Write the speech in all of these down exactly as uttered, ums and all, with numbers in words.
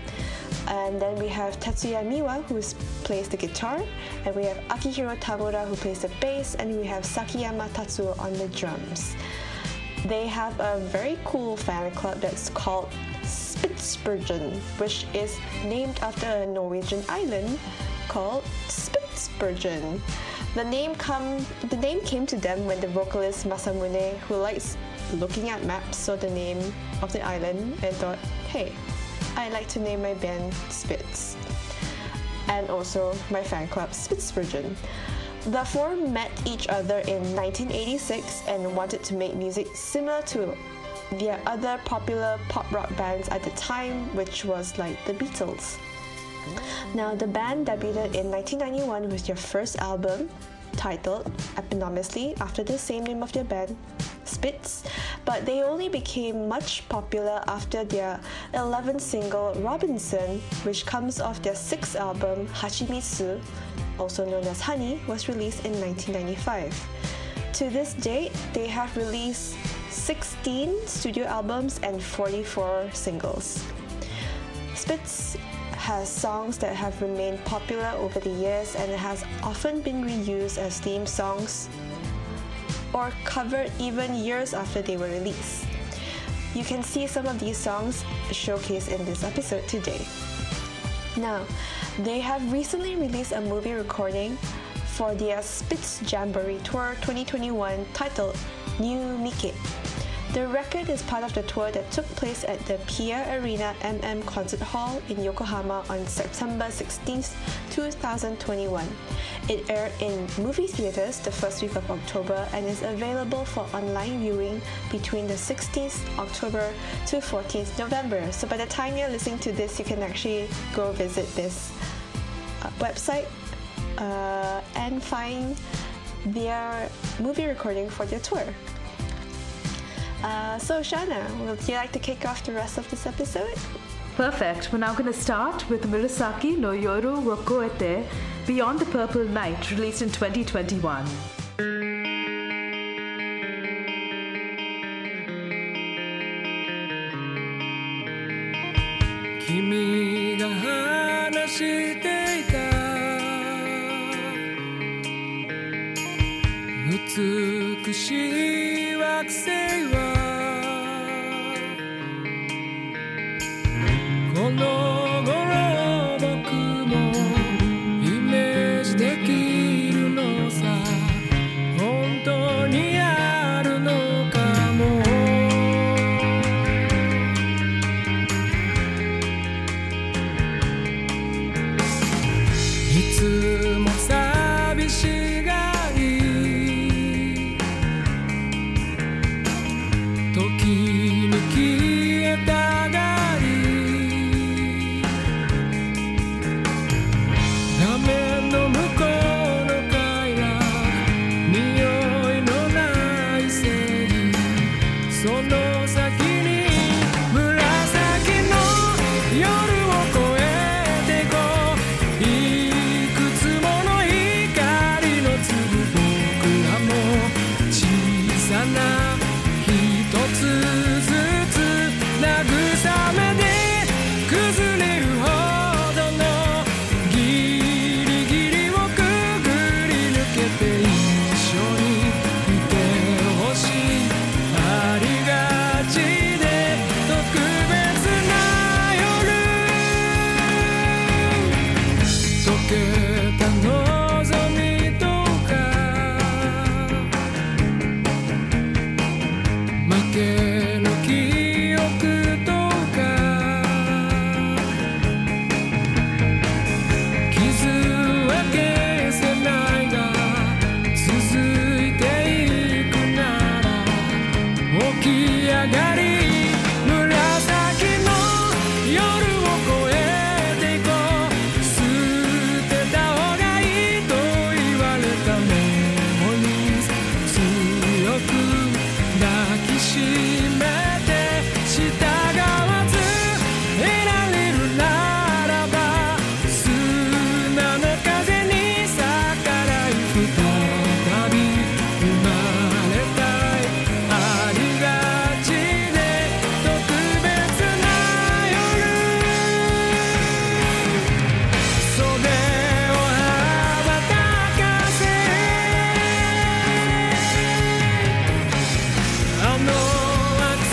And then we have Tatsuya Miwa, who plays the guitar, and we have Akihiro Tabura, who plays the bass, and we have Sakiyama Tatsu on the drums. They have a very cool fan club that's called Spitzbergen, which is named after a Norwegian island called Spitzbergen. The name come the name came to them when the vocalist Masamune, who likes looking at maps, saw the name of the island and thought, hey, I like to name my band Spitz, and also my fan club Spitzbergen. The four met each other in nineteen eighty-six and wanted to make music similar to their other popular pop rock bands at the time, which was like the Beatles. Now, the band debuted in nineteen ninety-one with their first album, titled eponymously after the same name of their band, Spitz, but they only became much popular after their eleventh single, Robinson, which comes off their sixth album, Hachimitsu, also known as Honey, was released in nineteen ninety-five. To this date, they have released sixteen studio albums and forty-four singles. Spitz has songs that have remained popular over the years and has often been reused as theme songs or covered even years after they were released. You can see some of these songs showcased in this episode today. Now, they have recently released a movie recording for their Spitz Jamboree Tour twenty twenty-one titled New Miki. The record is part of the tour that took place at the Pier Arena M M Concert Hall in Yokohama on September sixteenth, two thousand twenty-one. It aired in movie theaters the first week of October and is available for online viewing between the sixteenth of October to fourteenth of November. So by the time you're listening to this, you can actually go visit this uh, website uh, and find their movie recording for their tour. Uh, so Shana, would you like to kick off the rest of this episode? Perfect. We're now going to start with Murasaki no Yoru wo Koete, Beyond the Purple Night, released in twenty twenty-one.君が話していた美しい惑星はこの頃僕もイメージできるのさ本当にあるのかもいつも寂しがい時に消えたがり画面の向こうの快楽匂いのない正義その先に紫の夜を越えてこういくつもの光の粒僕らも小さな一つずつ慰めで崩れるほどのギリギリをくぐり抜けて一緒にいてほしいありがちで特別な夜溶けた望みとか負けの記憶とか傷は消せないが続いていくなら起き上がり紫の夜を越えていこう捨てた方がいいと言われたメモに強く抱きしめて従わずいられるならば砂の風に逆らい再び生まれたいありがちで特別な夜袖を羽ばた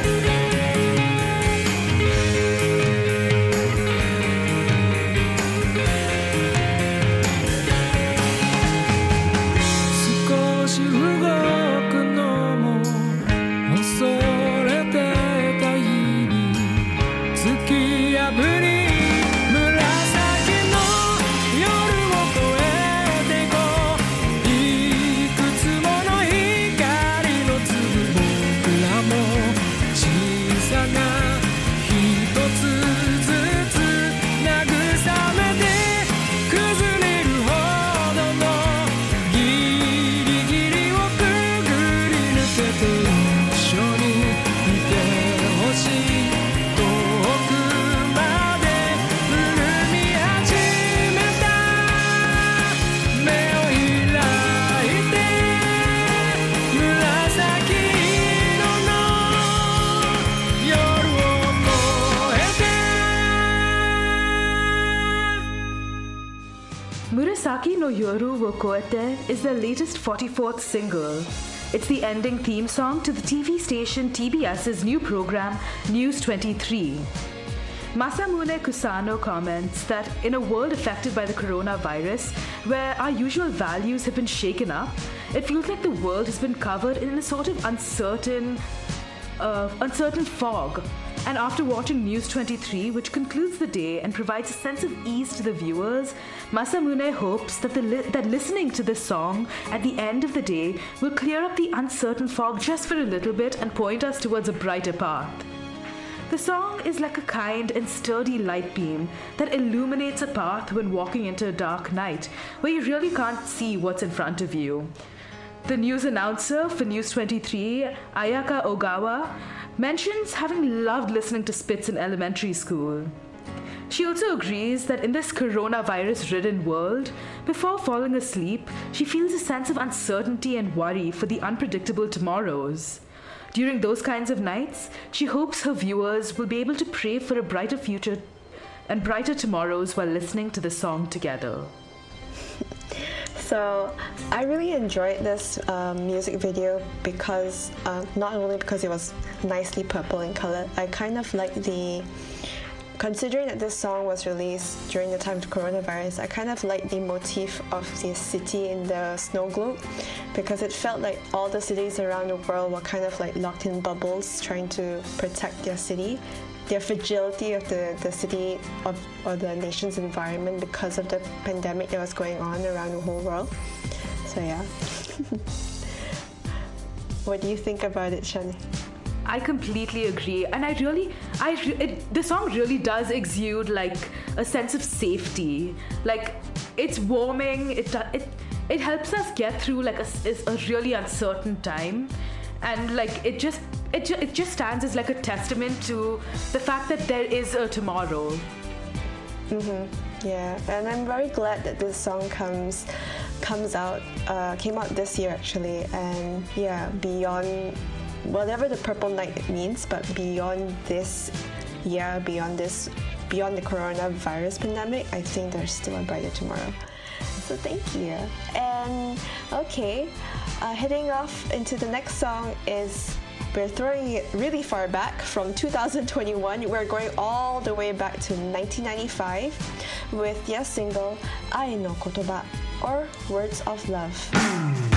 かせあの惑星に届け少し動くのも恐れてた日々突き破り紫の夜を越えてこういくつもの光の粒僕らも小さな一つずつ慰めて崩れるほどのギリギリをくぐり抜けて一緒にいてほしい遠くまで潤み始めた目を開いて紫色の夜を越えてMurasaki no Yoru wo Koete is their latest forty-fourth single. It's the ending theme song to the T V station T B S's new program, News twenty-three. Masamune Kusano comments that in a world affected by the coronavirus, where our usual values have been shaken up, it feels like the world has been covered in a sort of uncertain, uh, uncertain fog.And after watching News twenty-three, which concludes the day and provides a sense of ease to the viewers, Masamune hopes that, the li- that listening to this song at the end of the day will clear up the uncertain fog just for a little bit and point us towards a brighter path. The song is like a kind and sturdy light beam that illuminates a path when walking into a dark night where you really can't see what's in front of you. The news announcer for News twenty-three, Ayaka Ogawa, mentions having loved listening to Spitz in elementary school. She also agrees that in this coronavirus-ridden world, before falling asleep, she feels a sense of uncertainty and worry for the unpredictable tomorrows. During those kinds of nights, she hopes her viewers will be able to pray for a brighter future and brighter tomorrows while listening to the song together. So I really enjoyed this um, music video because uh, not only because it was nicely purple in color, I kind of liked the... Considering that this song was released during the time of coronavirus, I kind of liked the motif of the city in the snow globe because it felt like all the cities around the world were kind of like locked in bubbles trying to protect their city, their fragility of the, the city of, or the nation's environment because of the pandemic that was going on around the whole world. So yeah. What do you think about it, Shani? I completely agree, and I really, I it, the song really does exude like a sense of safety. Like it's warming, it it it helps us get through like a, a really uncertain time, and like it just it ju- it just stands as like a testament to the fact that there is a tomorrow. Mhm. Yeah, and I'm very glad that this song comes comes out uh, came out this year actually, and yeah, beyond. Whatever the purple night means, but beyond this year, beyond this, beyond the coronavirus pandemic, I think there's still a brighter tomorrow. So thank you. And okay, uh, heading off into the next song is, we're throwing it really far back from two thousand twenty-one. We're going all the way back to nineteen ninety-five with their single, Ai no Kotaba, or Words of Love.「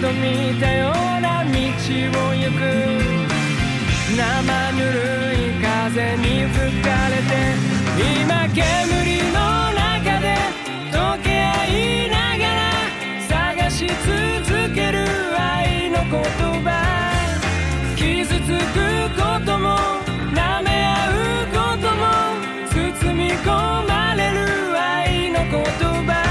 度見たような道を行く生ぬるい風に吹かれて今煙の中で溶け合いながら探し続ける愛の言葉傷つくことも舐め合うことも包み込まれる愛の言葉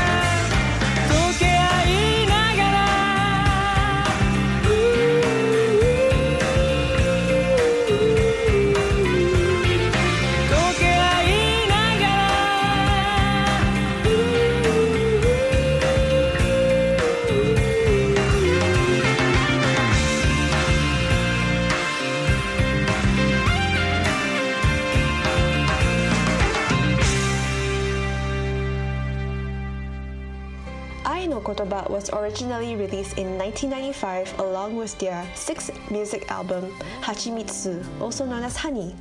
was originally released in nineteen ninety-five along with their sixth music album, Hachimitsu, also known as Honey.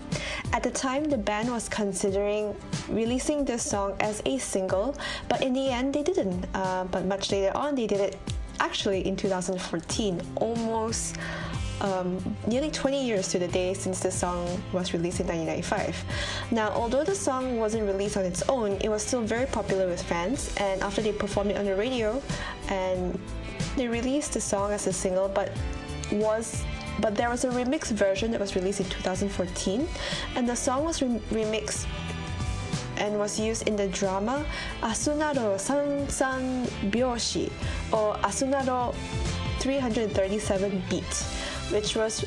At the time, the band was considering releasing this song as a single, but in the end, they didn't. Uh, but much later on, they did it actually in two thousand fourteen, almost um, nearly twenty years to the day since the song was released in nineteen ninety-five. Now, although the song wasn't released on its own, it was still very popular with fans, and after they performed it on the radio,and they released the song as a single, but was but there was a remixed version that was released in two thousand fourteen, and the song was re- remixed and was used in the drama Asunaro Sansan Byoshi, or Asunaro three hundred thirty-seven Beat, which was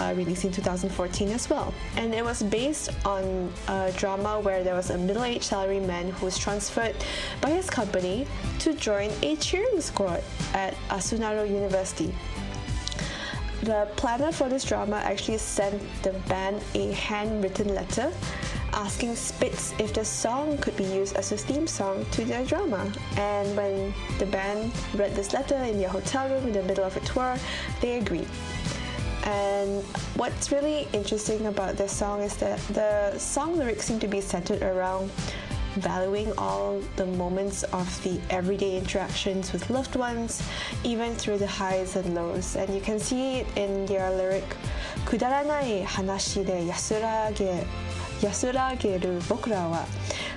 uh, released in two thousand fourteen as well. And it was based on a drama where there was a middle-aged salaryman who was transferred by his company to join a cheering squad at Asunaro University. The planner for this drama actually sent the band a handwritten letter asking Spitz if the song could be used as a theme song to their drama. And when the band read this letter in their hotel room in the middle of a tour, they agreed.And what's really interesting about this song is that the song lyrics seem to be centered around valuing all the moments of the everyday interactions with loved ones, even through the highs and lows. And you can see it in their lyric, "kudaranai hanashi de yasurage, yasurageru bokura wa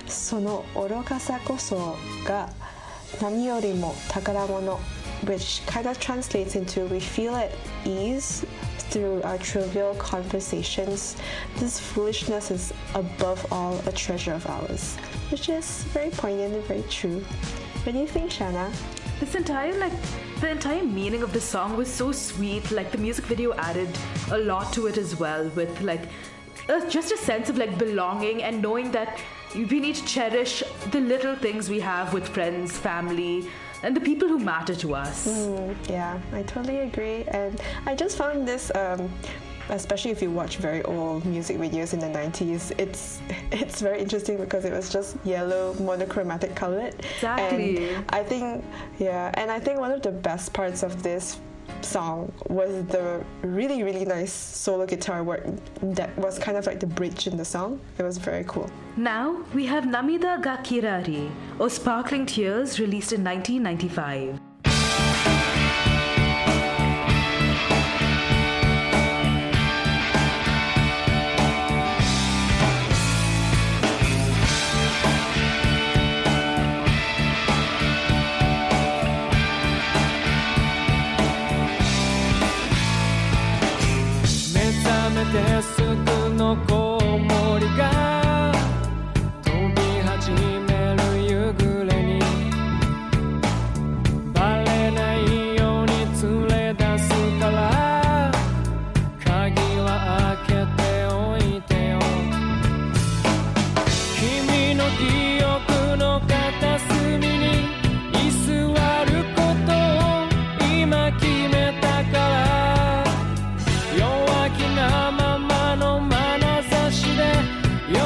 sono orokasa koso ga nani yorimo takaramono,which kind of translates into we feel at ease through our trivial conversations. This foolishness is above all a treasure of ours," which is very poignant and very true. What do you think, Shana? This entire, like, the entire meaning of the song was so sweet. Like, the music video added a lot to it as well, with like uh, just a sense of like belonging and knowing that we need to cherish the little things we have with friends, family,and the people who matter to us. Mm, yeah, I totally agree. And I just found this, um, especially if you watch very old music videos in the nineties, it's, it's very interesting because it was just yellow, monochromatic colored. Exactly. And I think, yeah, and I think one of the best parts of this song was the really, really nice solo guitar work that was kind of like the bridge in the song. It was very cool. Now we have Namida ga Kirari, or Sparkling Tears, released in nineteen ninety-five. Yeah.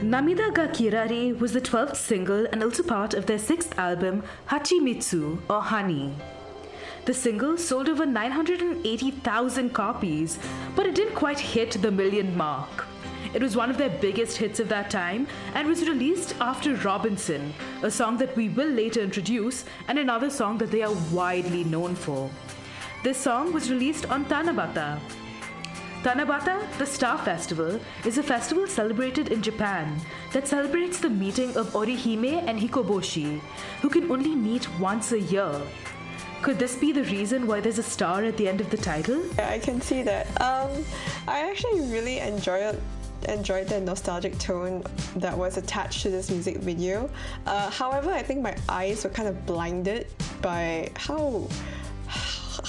Namida ga Kirari was the twelfth single and also part of their sixth album, Hachimitsu, or Honey. The single sold over nine hundred eighty thousand copies, but it didn't quite hit the million mark. It was one of their biggest hits of that time and was released after Robinson, a song that we will later introduce and another song that they are widely known for. This song was released on Tanabata. Tanabata, the Star Festival, is a festival celebrated in Japan that celebrates the meeting of Orihime and Hikoboshi, who can only meet once a year. Could this be the reason why there's a star at the end of the title? Yeah, I can see that. Um, I actually really enjoy enjoyed the nostalgic tone that was attached to this music video. Uh, however, I think my eyes were kind of blinded by how...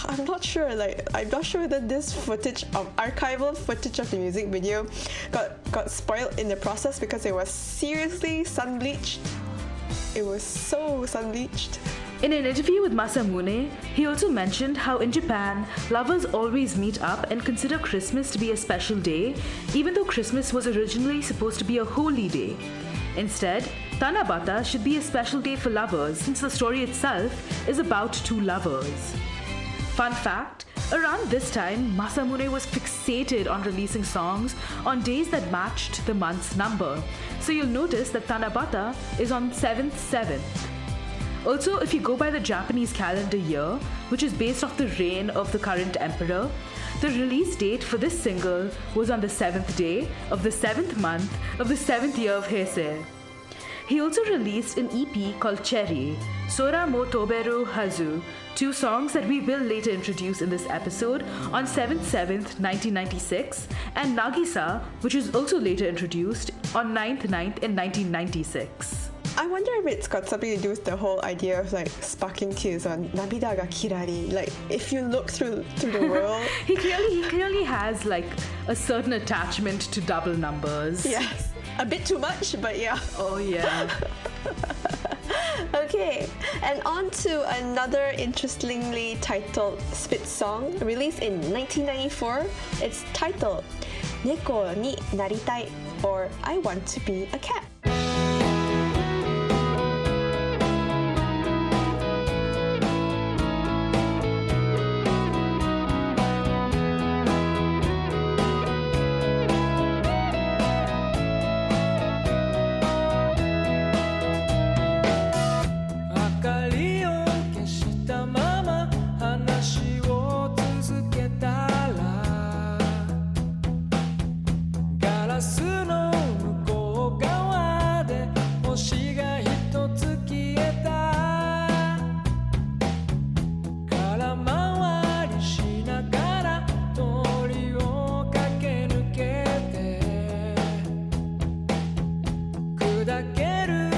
I'm not sure, like, I'm not sure that this footage of archival footage of the music video got, got spoiled in the process, because it was seriously sun-bleached. It was so sun-bleached. In an interview with Masamune, he also mentioned how in Japan, lovers always meet up and consider Christmas to be a special day, even though Christmas was originally supposed to be a holy day. Instead, Tanabata should be a special day for lovers, since the story itself is about two lovers. Fun fact, around this time, Masamune was fixated on releasing songs on days that matched the month's number. So you'll notice that Tanabata is on seventh seventh. Also, if you go by the Japanese calendar year, which is based off the reign of the current emperor, the release date for this single was on the seventh day of the seventh month of the seventh year of Heisei. He also released an E P called Cherry, Sora mo toberu hazu, two songs that we will later introduce in this episode, on seventh seventh nineteen ninety-six, and Nagisa, which was also later introduced on ninth ninth in nineteen ninety-six. I wonder if it's got something to do with the whole idea of, like, sparking tears on Namida ga Kirari. Like, if you look through through the world... he clearly he clearly has, like, a certain attachment to double numbers. Yes. A bit too much, but yeah. Oh, yeah. Okay, and on to another interestingly titled Spitz song, released in nineteen ninety-four. It's titled Neko ni Naritai, or I Want to Be a Cat. だける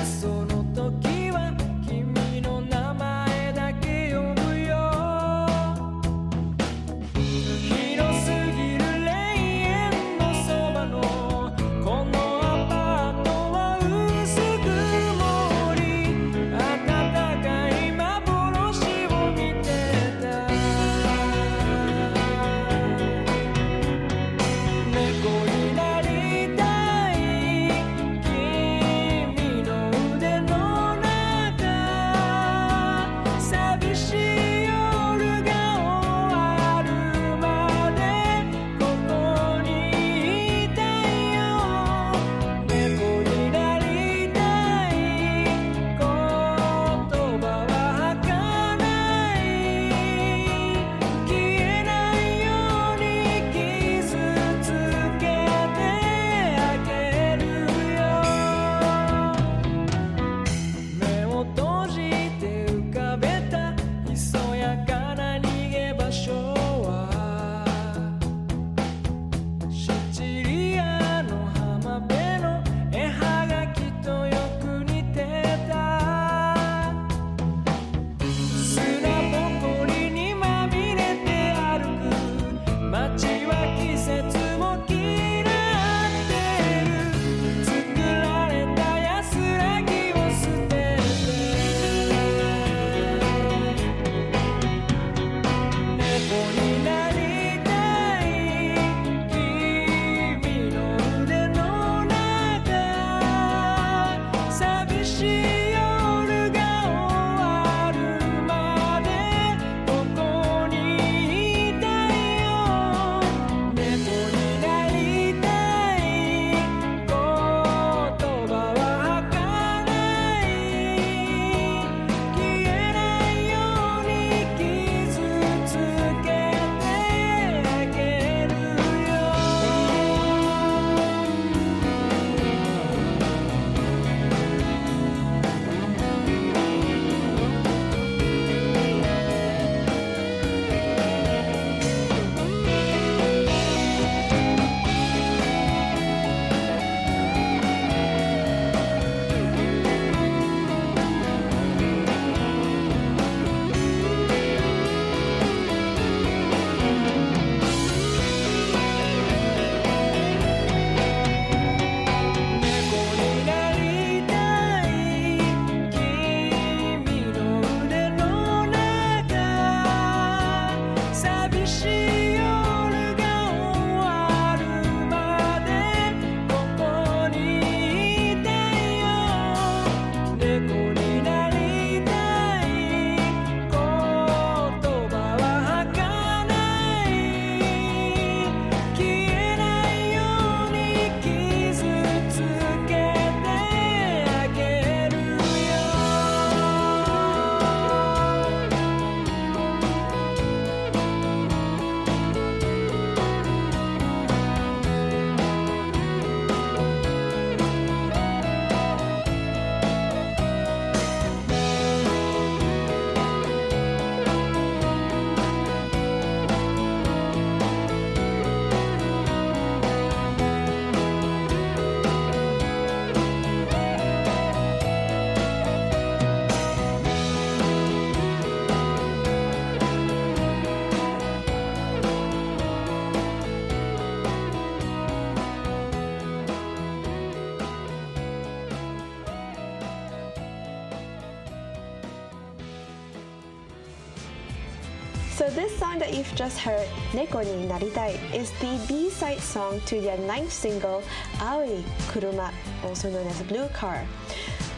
So this song that you've just heard, Neko ni Naritai, is the B-side song to their ninth single, Aoi Kuruma, also known as Blue Car.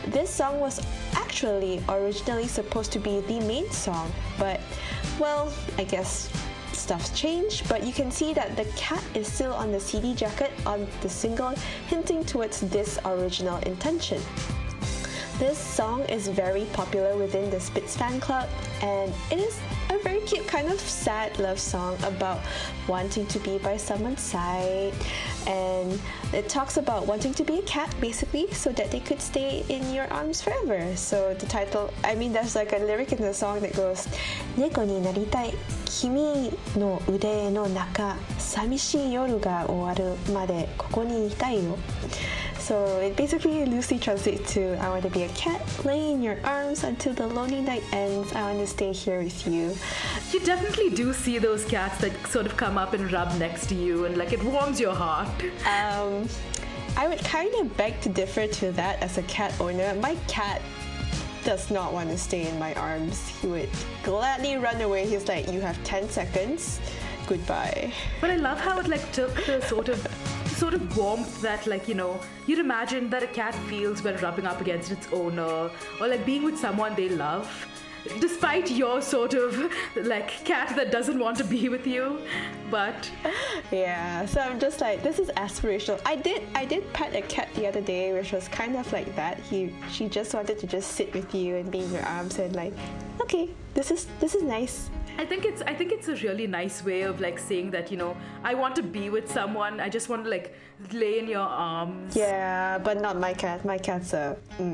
This song was actually originally supposed to be the main song, but, well, I guess stuff's changed, but you can see that the cat is still on the C D jacket on the single, hinting towards this original intention. This song is very popular within the Spitz fan club, and it is a very cute kind of sad love song about wanting to be by someone's side, and it talks about wanting to be a cat basically so that they could stay in your arms forever. So the title, I mean there's like a lyric in the song that goes, Neko ni naritai, kimi no ude no naka, samishii yoru ga owaru made koko ni itai yo. So it basically loosely translates to, I want to be a cat, lay in your arms until the lonely night ends, I want to stay here with you. You definitely do see those cats that sort of come up and rub next to you, and like it warms your heart. Um, I would kind of beg to differ to that as a cat owner. My cat does not want to stay in my arms. He would gladly run away. He's like, you have ten seconds, goodbye. But I love how it like took the sort of... sort of warmth that, like, you know, you'd imagine that a cat feels when rubbing up against its owner or like being with someone they love, despite your sort of like cat that doesn't want to be with you. But yeah, so I'm just like, this is aspirational. I did I did pet a cat the other day, which was kind of like that. He she just wanted to just sit with you and be in your arms and like, okay, this is this is nice. I think it's I think it's a really nice way of like saying that, you know, I want to be with someone. I just want to like lay in your arms. Yeah, but not my cat. My cat's a mm.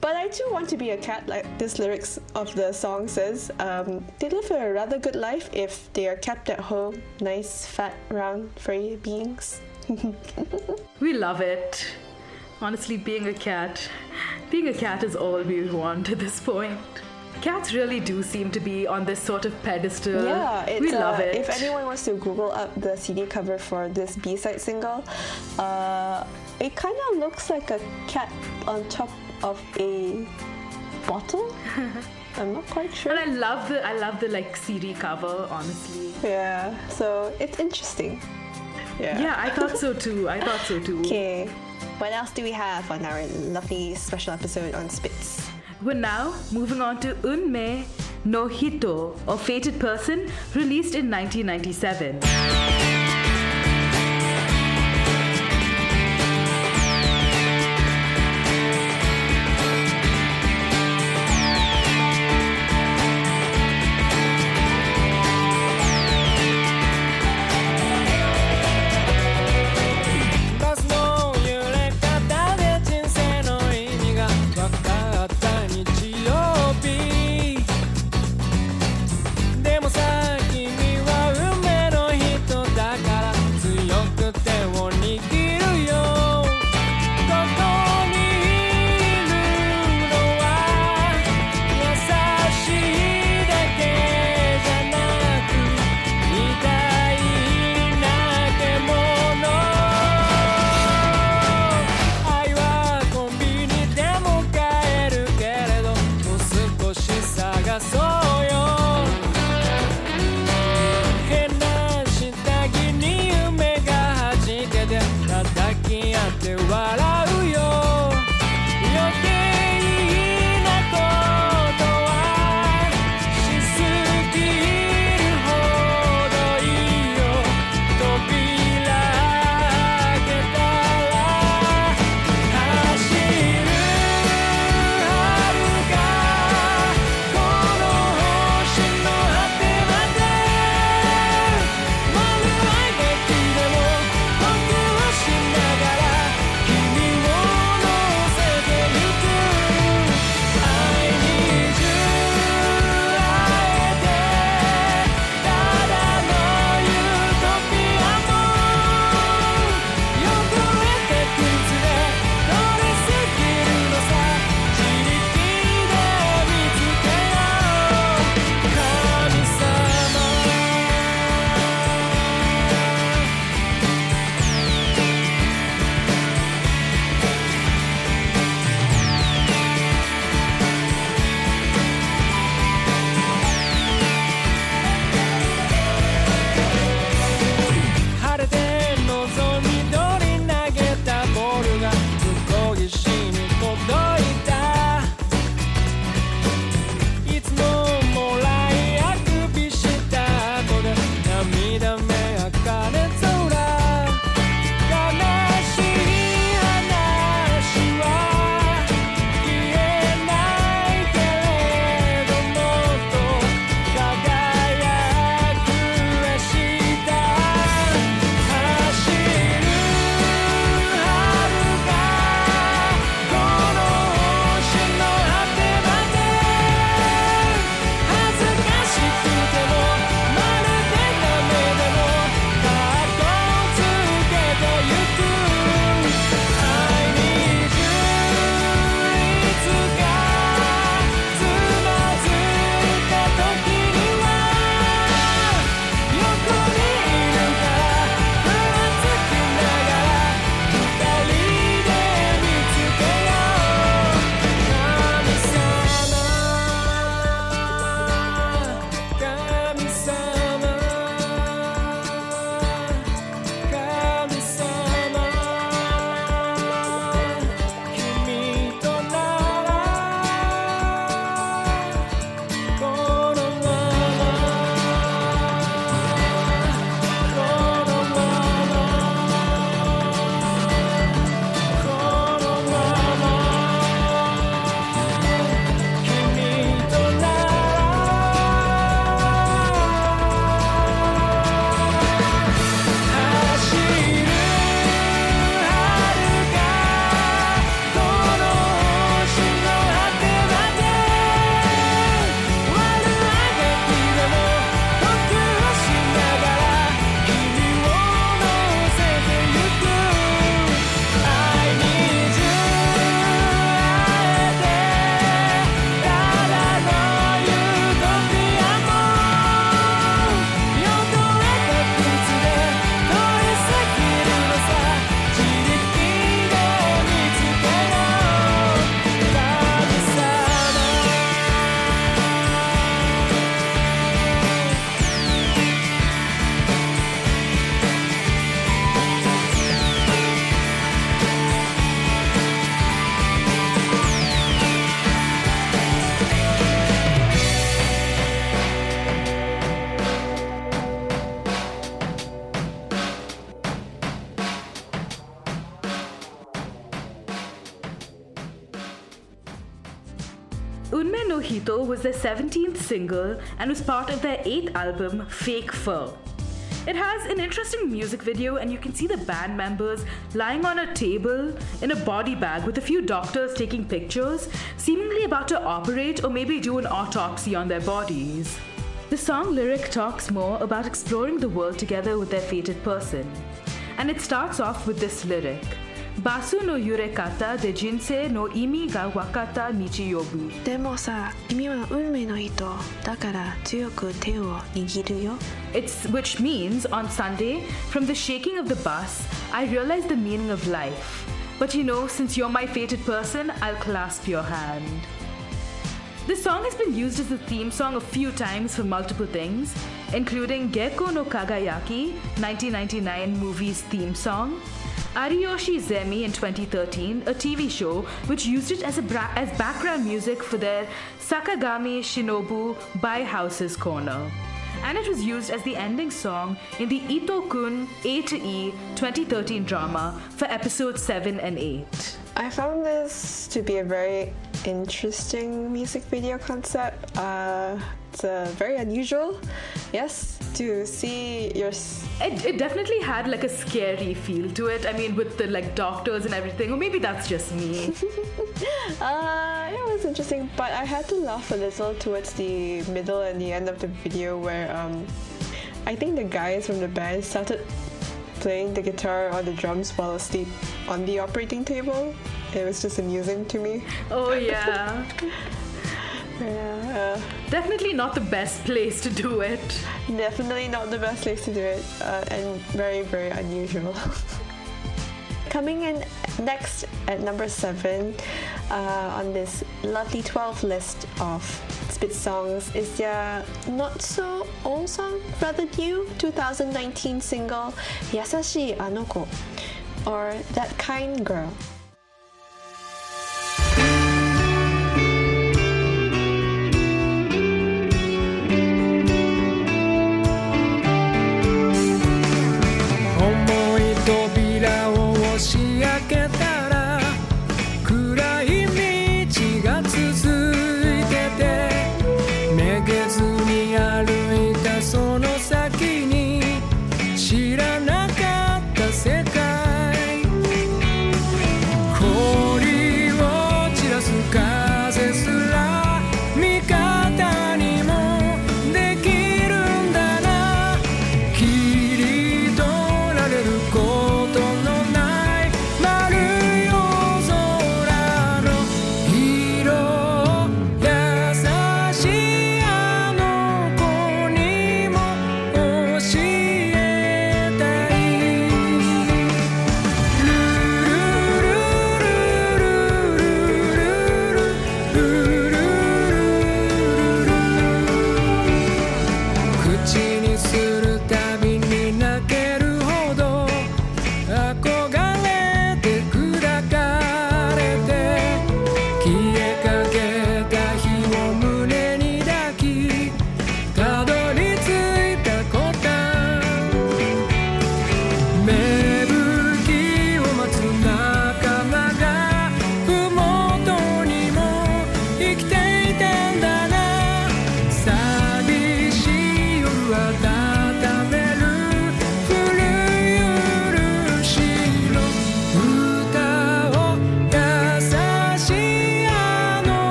But I too want to be a cat, like this lyrics of the song says. Um, they live a rather good life if they are kept at home. Nice, fat, round, furry beings. We love it. Honestly, being a cat, being a cat is all we want at this point. Cats really do seem to be on this sort of pedestal. Yeah, it's, we love uh, it. If anyone wants to Google up the C D cover for this B-side single, uh, it kind of looks like a cat on top of a bottle. I'm not quite sure. And I love the I love the like C D cover, honestly. Yeah, so it's interesting. Yeah, yeah, I thought so too. I thought so too. Okay, what else do we have on our lovely special episode on Spitz? We're now moving on to Unmei no Hito, or Fated Person, released in nineteen ninety-seven. Unmei no Hito was their seventeenth single and was part of their eighth album, Fake Fur. It has an interesting music video, and you can see the band members lying on a table in a body bag with a few doctors taking pictures, seemingly about to operate or maybe do an autopsy on their bodies. The song lyric talks more about exploring the world together with their fated person. And it starts off with this lyric.Basu no yurekata de jinsei no imi ga wakata nichiyobu. Demo sa, kimi wa unmei no hito, dakara tsuyoku te wo nigiru yo. It's which means, on Sunday, from the shaking of the bus, I realized the meaning of life. But you know, since you're my fated person, I'll clasp your hand. This song has been used as the theme song a few times for multiple things, including Gekko no Kagayaki, nineteen ninety-nine movie's theme song,Ariyoshi Zemi in twenty thirteen, a T V show which used it as, a bra- as background music for their Sakagami Shinobu Buy Houses corner. And it was used as the ending song in the Ito-kun A to E twenty thirteen drama for episodes seven and eight. I found this to be a very interesting music video concept.、Uh, it's、uh, very unusual, yes, to see your...It, it definitely had like a scary feel to it. I mean, with the like doctors and everything. Or maybe that's just me. uh, it was interesting, but I had to laugh a little towards the middle and the end of the video where um, I think the guys from the band started playing the guitar or the drums while asleep on the operating table. It was just amusing to me. Oh, yeah. Yeah. Definitely not the best place to do it. Definitely not the best place to do it、uh, and very, very unusual. Coming in next at number seven、uh, on this lovely twelve list of Spitz songs is their not so old song, rather new twenty nineteen single Yasashi Anoko, or That Kind Girl.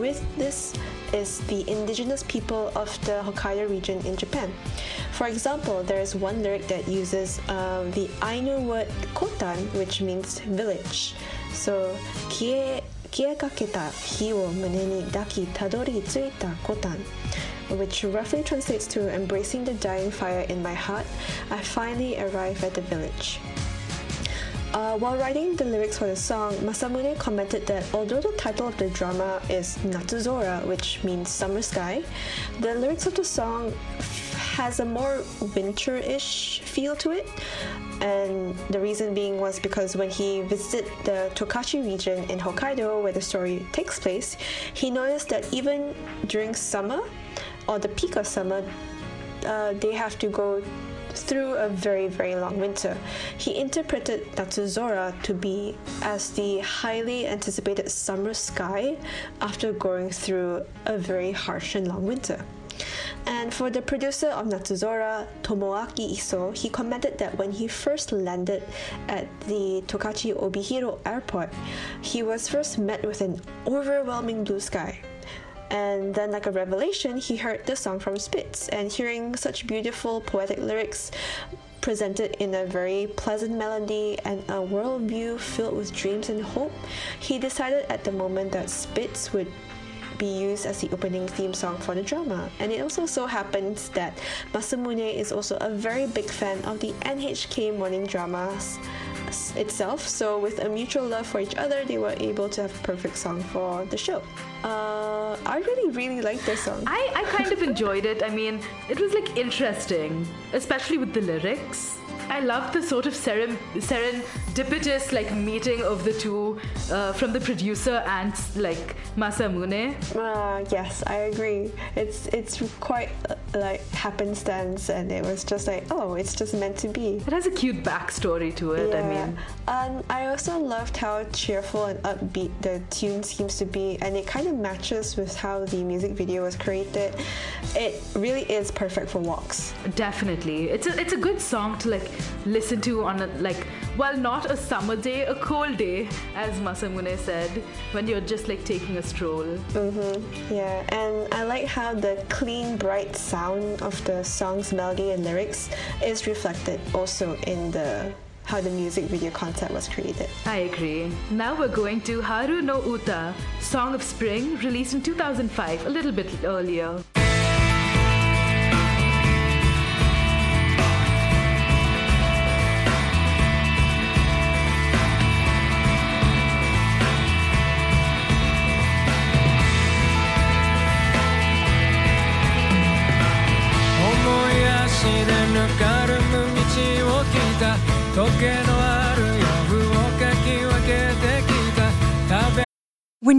with this is the indigenous people of the Hokkaido region in Japan. For example, there is one lyric that uses uh, the Ainu word kotan, which means village. So, kie kie kaketa hi wo mune ni daki tadori tsuita kotan, which roughly translates to embracing the dying fire in my heart. I finally arrive at the village.Uh, while writing the lyrics for the song, Masamune commented that although the title of the drama is Natsuzora, which means summer sky, the lyrics of the song f- has a more winter-ish feel to it. And the reason being was because when he visited the Tokachi region in Hokkaido, where the story takes place, he noticed that even during summer, or the peak of summer, uh, they have to go through a very, very long winter. He interpreted Natsuzora to be as the highly anticipated summer sky after going through a very harsh and long winter. And for the producer of Natsuzora, Tomoaki Iso, he commented that when he first landed at the Tokachi Obihiro airport, he was first met with an overwhelming blue sky.And then, like a revelation, he heard the song from Spitz, and hearing such beautiful poetic lyrics presented in a very pleasant melody and a worldview filled with dreams and hope, he decided at the moment that Spitz would be used as the opening theme song for the drama. And it also so happens that Masamune is also a very big fan of the N H K morning dramas itself, so with a mutual love for each other, they were able to have a perfect song for the show. Uh, I really, really liked this song. I, I kind of enjoyed it. I mean, it was like interesting, especially with the lyrics. I loved the sort of seren- serendipitous like meeting of the two uh, from the producer and like Masamune. Uh, yes, I agree. It's it's quite uh, like happenstance, and it was just like, oh, it's just meant to be. It has a cute backstory to it. Yeah. I mean, um, I also loved how cheerful and upbeat the tune seems to be, and it kind of matches with how the music video was created. It really is perfect for walks. Definitely, it's a, it's a good song to like listen to on a, like, well, not a summer day, a cold day, as Masamune said, when you're just like taking a stroll. Mm-hmm. Yeah, and I like how the clean, bright sound of the song's melody and lyrics is reflected also in the how the music video concept was created. I agree. Now we're going to Haru no Uta, Song of Spring, released in two thousand five, a little bit earlier.When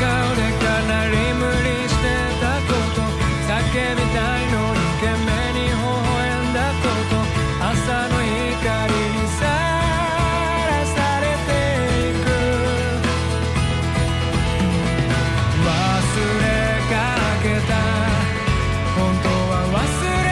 顔でかなり無理してたこと叫びたいのに懸命に微笑んだこと朝の光にさらされていく忘れかけた本当は忘れ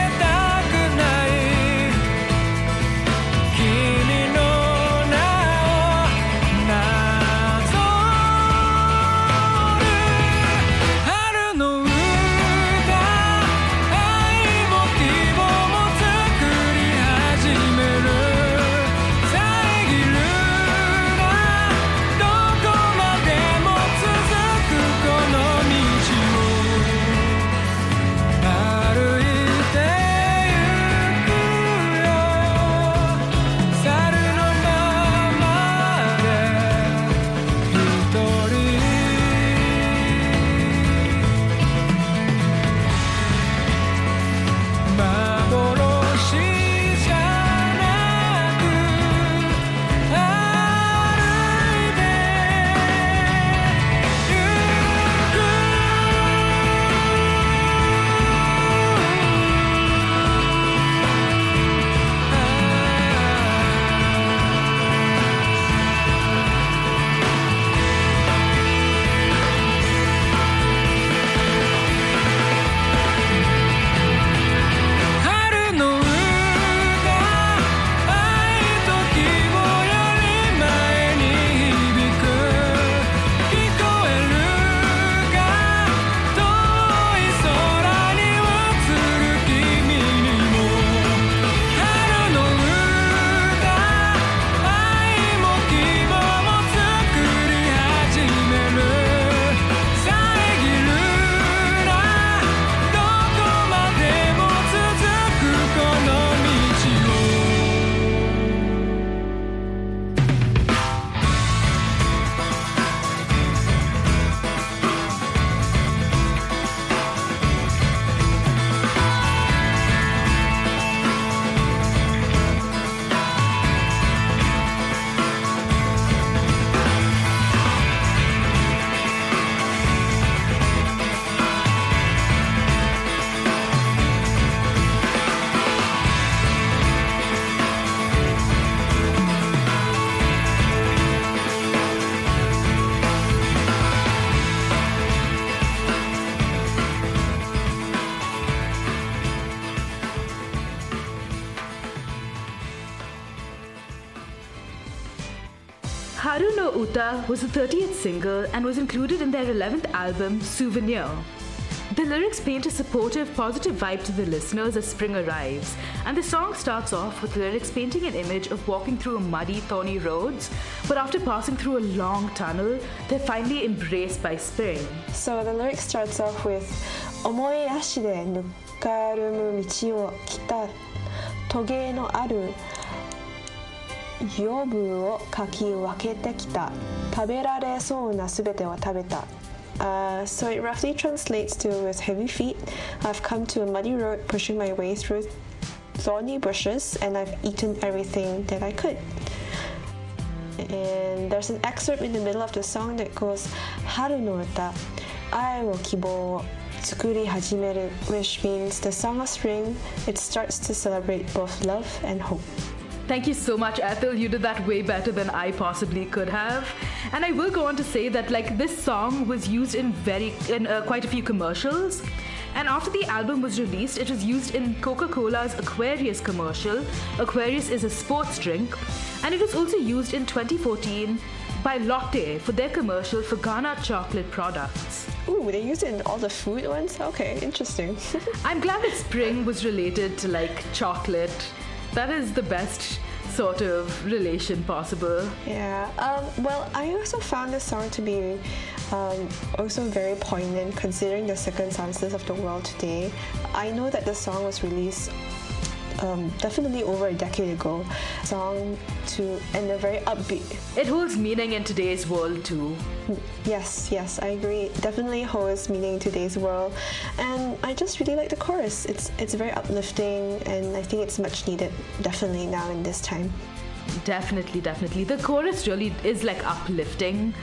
was the thirtieth single and was included in their eleventh album, Souvenir. The lyrics paint a supportive, positive vibe to the listeners as spring arrives, and the song starts off with lyrics painting an image of walking through muddy, thorny roads, but after passing through a long tunnel, they're finally embraced by spring. So the lyrics starts off with, 重い足でぬかるむ道を来た、トゲのある養分をかき分けてきた。食べられそうな全てを食べた。Uh, so it roughly translates to with heavy feet. I've come to a muddy road, pushing my way through thorny bushes, and I've eaten everything that I could. And there's an excerpt in the middle of the song that goes, 春の歌、愛を希望を作り始める which means the song of spring. It starts to celebrate both love and hope.Thank you so much, Ethel. You did that way better than I possibly could have. And I will go on to say that, like, this song was used in very in uh, quite a few commercials. And after the album was released, it was used in Coca-Cola's Aquarius commercial. Aquarius is a sports drink. And it was also used in twenty fourteen by Lotte for their commercial for Ghana chocolate products.Ooh, they use it in all the food ones? Okay, interesting. I'm glad that spring was related to, like, chocolate.That is the best sort of relation possible. Yeah. Um, well, I also found this song to be um, also very poignant considering the circumstances of the world today. I know that the song was released um, definitely over a decade ago. Song to and a very upbeat. It holds meaning in today's world too. Yes, yes, I agree. It definitely holds meaning in today's world. And I just really like the chorus. It's, it's very uplifting and I think it's much needed, definitely now in this time. Definitely, definitely. The chorus really is like uplifting.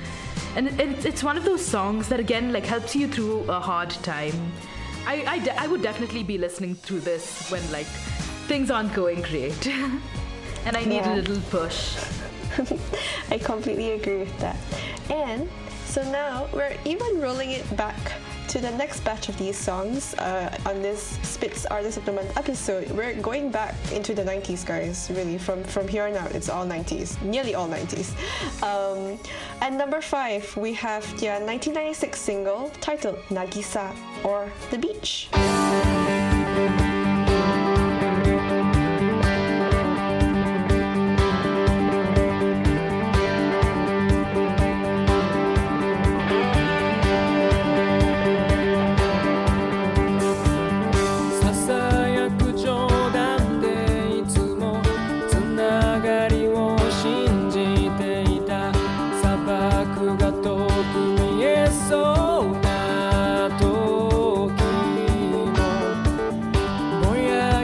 And it, it's one of those songs that again like helps you through a hard time. I, I, de- I would definitely be listening through this when like things aren't going great. And I need yeah. a little push. I completely agree with that. And so now we're even rolling it back to the next batch of these songs uh, on this Spitz Artist of the Month episode. We're going back into the nineties, guys, really. From from here on out, it's all nineties. Nearly all nineties. Um, at number five, we have their nineteen ninety-six single titled Nagisa, or The Beach. そうな時もぼや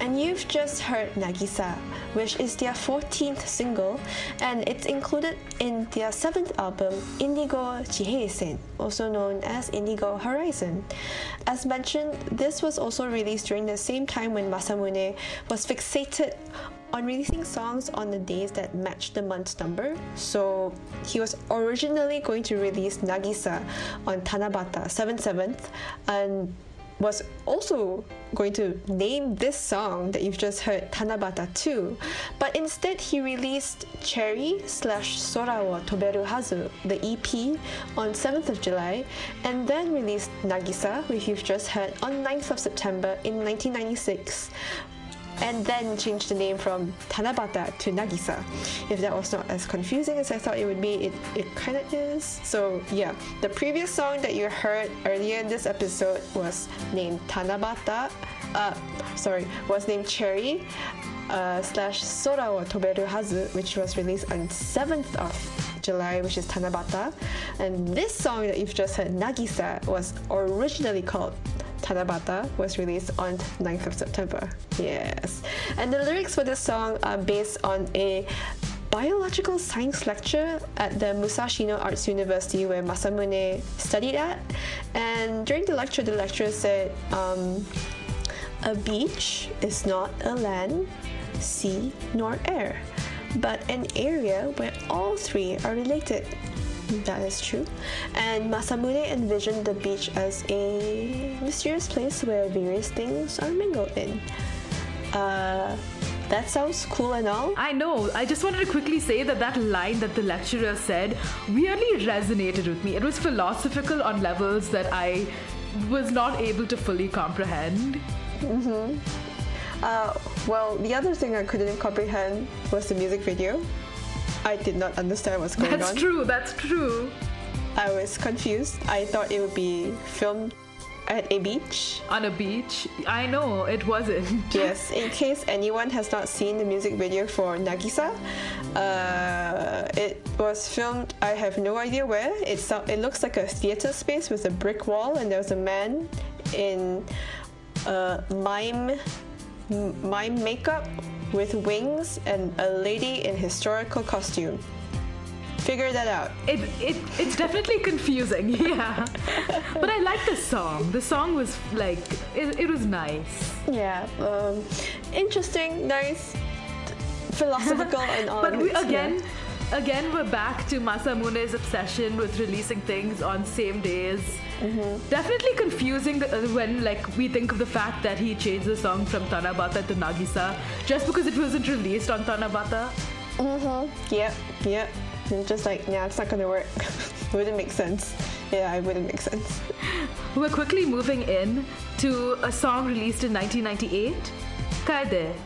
And you've just heard Nagisa, which is their fourteenth single, and it's included in their seventh album, Indigo Chiheisen, also known as Indigo Horizon. As mentioned, this was also released during the same time when Masamune was fixated on releasing songs on the days that matched the month's number, so he was originally going to release Nagisa on Tanabata seven seventh, and was also going to name this song that you've just heard Tanabata two, but instead he released Cherry slash Sora mo toberu hazu, the E P, on seventh of July, and then released Nagisa, which you've just heard, on ninth of September in nineteen ninety-six, and then changed the name from Tanabata to Nagisa. If that was not as confusing as I thought it would be, it, it kind of is. So yeah, the previous song that you heard earlier in this episode was named Tanabata, uh, sorry, was named Cherry uh, slash Sora wo toberu hazu, which was released on seventh of July, which is Tanabata. And this song that you've just heard, Nagisa, was originally called Tanabata, was released on ninth of September. Yes. And the lyrics for this song are based on a biological science lecture at the Musashi no Arts University where Masamune studied at. And during the lecture, the lecturer said, um, a beach is not a land, sea, nor air, but an area where all three are related. That is true. And Masamune envisioned the beach as a mysterious place where various things are mingled in. Uh, that sounds cool and all. I know. I just wanted to quickly say that that line that the lecturer said weirdly resonated with me. It was philosophical on levels that I was not able to fully comprehend. Mm-hmm. Uh, well, the other thing I couldn't comprehend was the music video. I did not understand what's going on. That's true, that's true. I was confused. I thought it would be filmed at a beach. On a beach? I know, it wasn't. Yes, in case anyone has not seen the music video for Nagisa, uh, it was filmed, I have no idea where. It, so- it looks like a theater space with a brick wall, and there was a man in uh, mime, m- mime makeup with wings and a lady in historical costume. Figure that out. It it it's definitely confusing, yeah. But I like the song. The song was like, it, it was nice. Yeah, um, interesting, nice, philosophical and all. But we, again, yeah. again, we're back to Masamune's obsession with releasing things on same days. Mm-hmm. Definitely confusing the, uh, when like we think of the fact that he changed the song from Tanabata to Nagisa just because it wasn't released on Tanabata. Mm-hmm. Yep, yep. And just like, yeah, it's not gonna work. Wouldn't make sense. Yeah, it wouldn't make sense. We're quickly moving in to a song released in nineteen ninety-eight, Kaede. Yeah.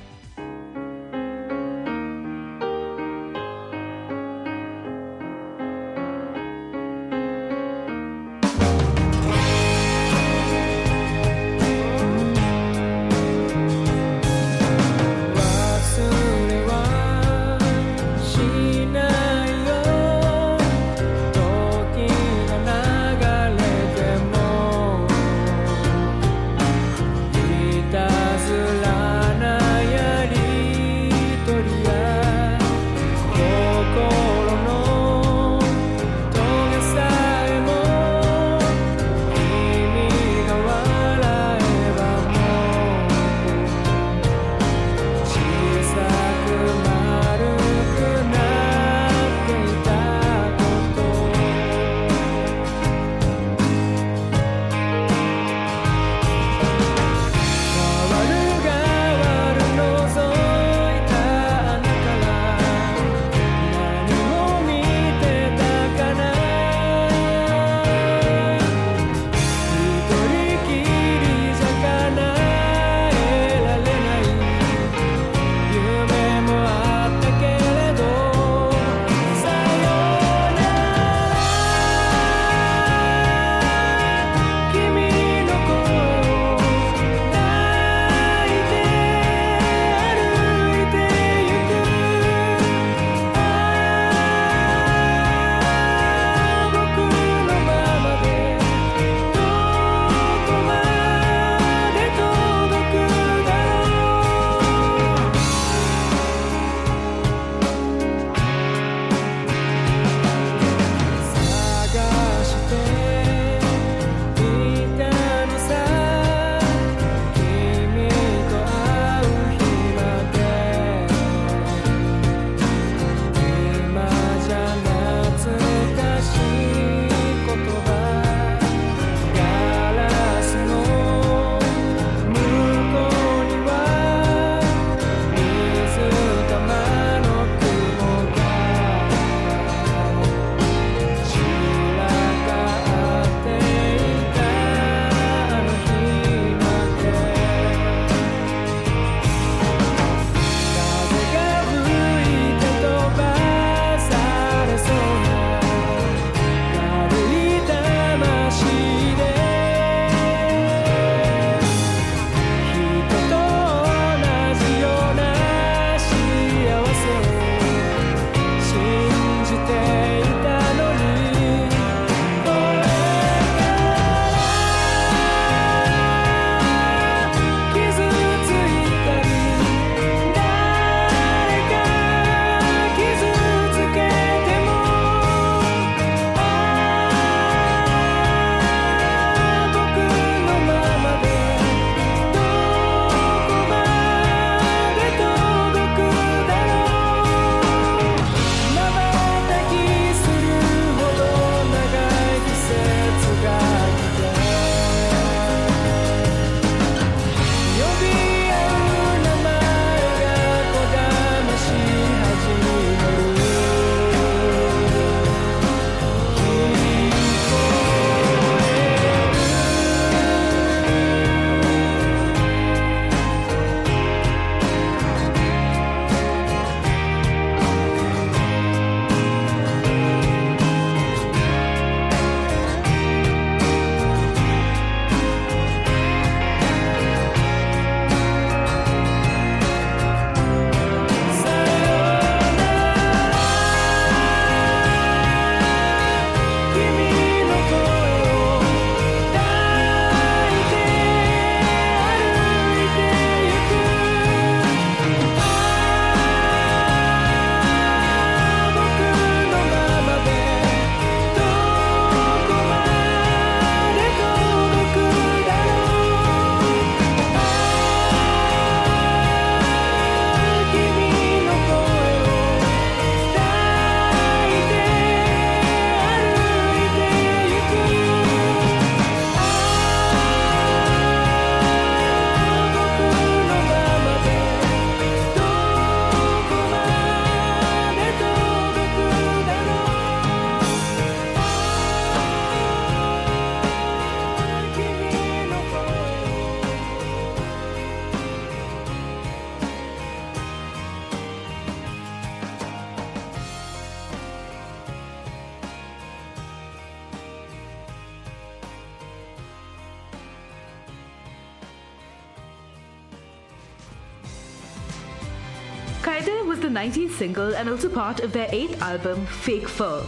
Kaede was the nineties single and also part of their eighth album, Fake Fur.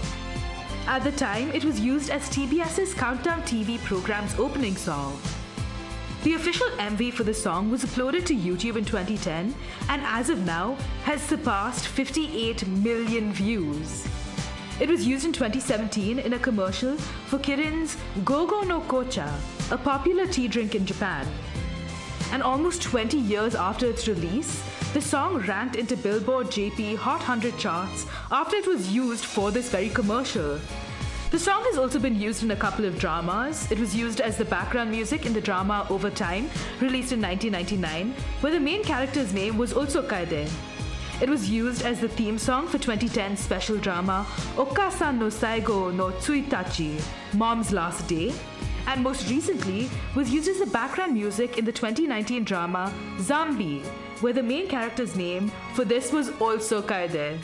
At the time, it was used as T B S's Countdown T V program's opening song. The official M V for the song was uploaded to YouTube in twenty ten and as of now has surpassed fifty-eight million views. It was used in twenty seventeen in a commercial for Kirin's Gogo no Kocha, a popular tea drink in Japan. And almost twenty years after its release, the song ranked into Billboard J P Hot one hundred charts after it was used for this very commercial. The song has also been used in a couple of dramas. It was used as the background music in the drama Over Time, released in nineteen ninety-nine, where the main character's name was also Kaede. It was used as the theme song for twenty ten special drama Okasan no Saigo no Tsuitachi, Mom's Last Day, and most recently was used as the background music in the twenty nineteen drama Zombie, where the main character's name for this was also Kaede.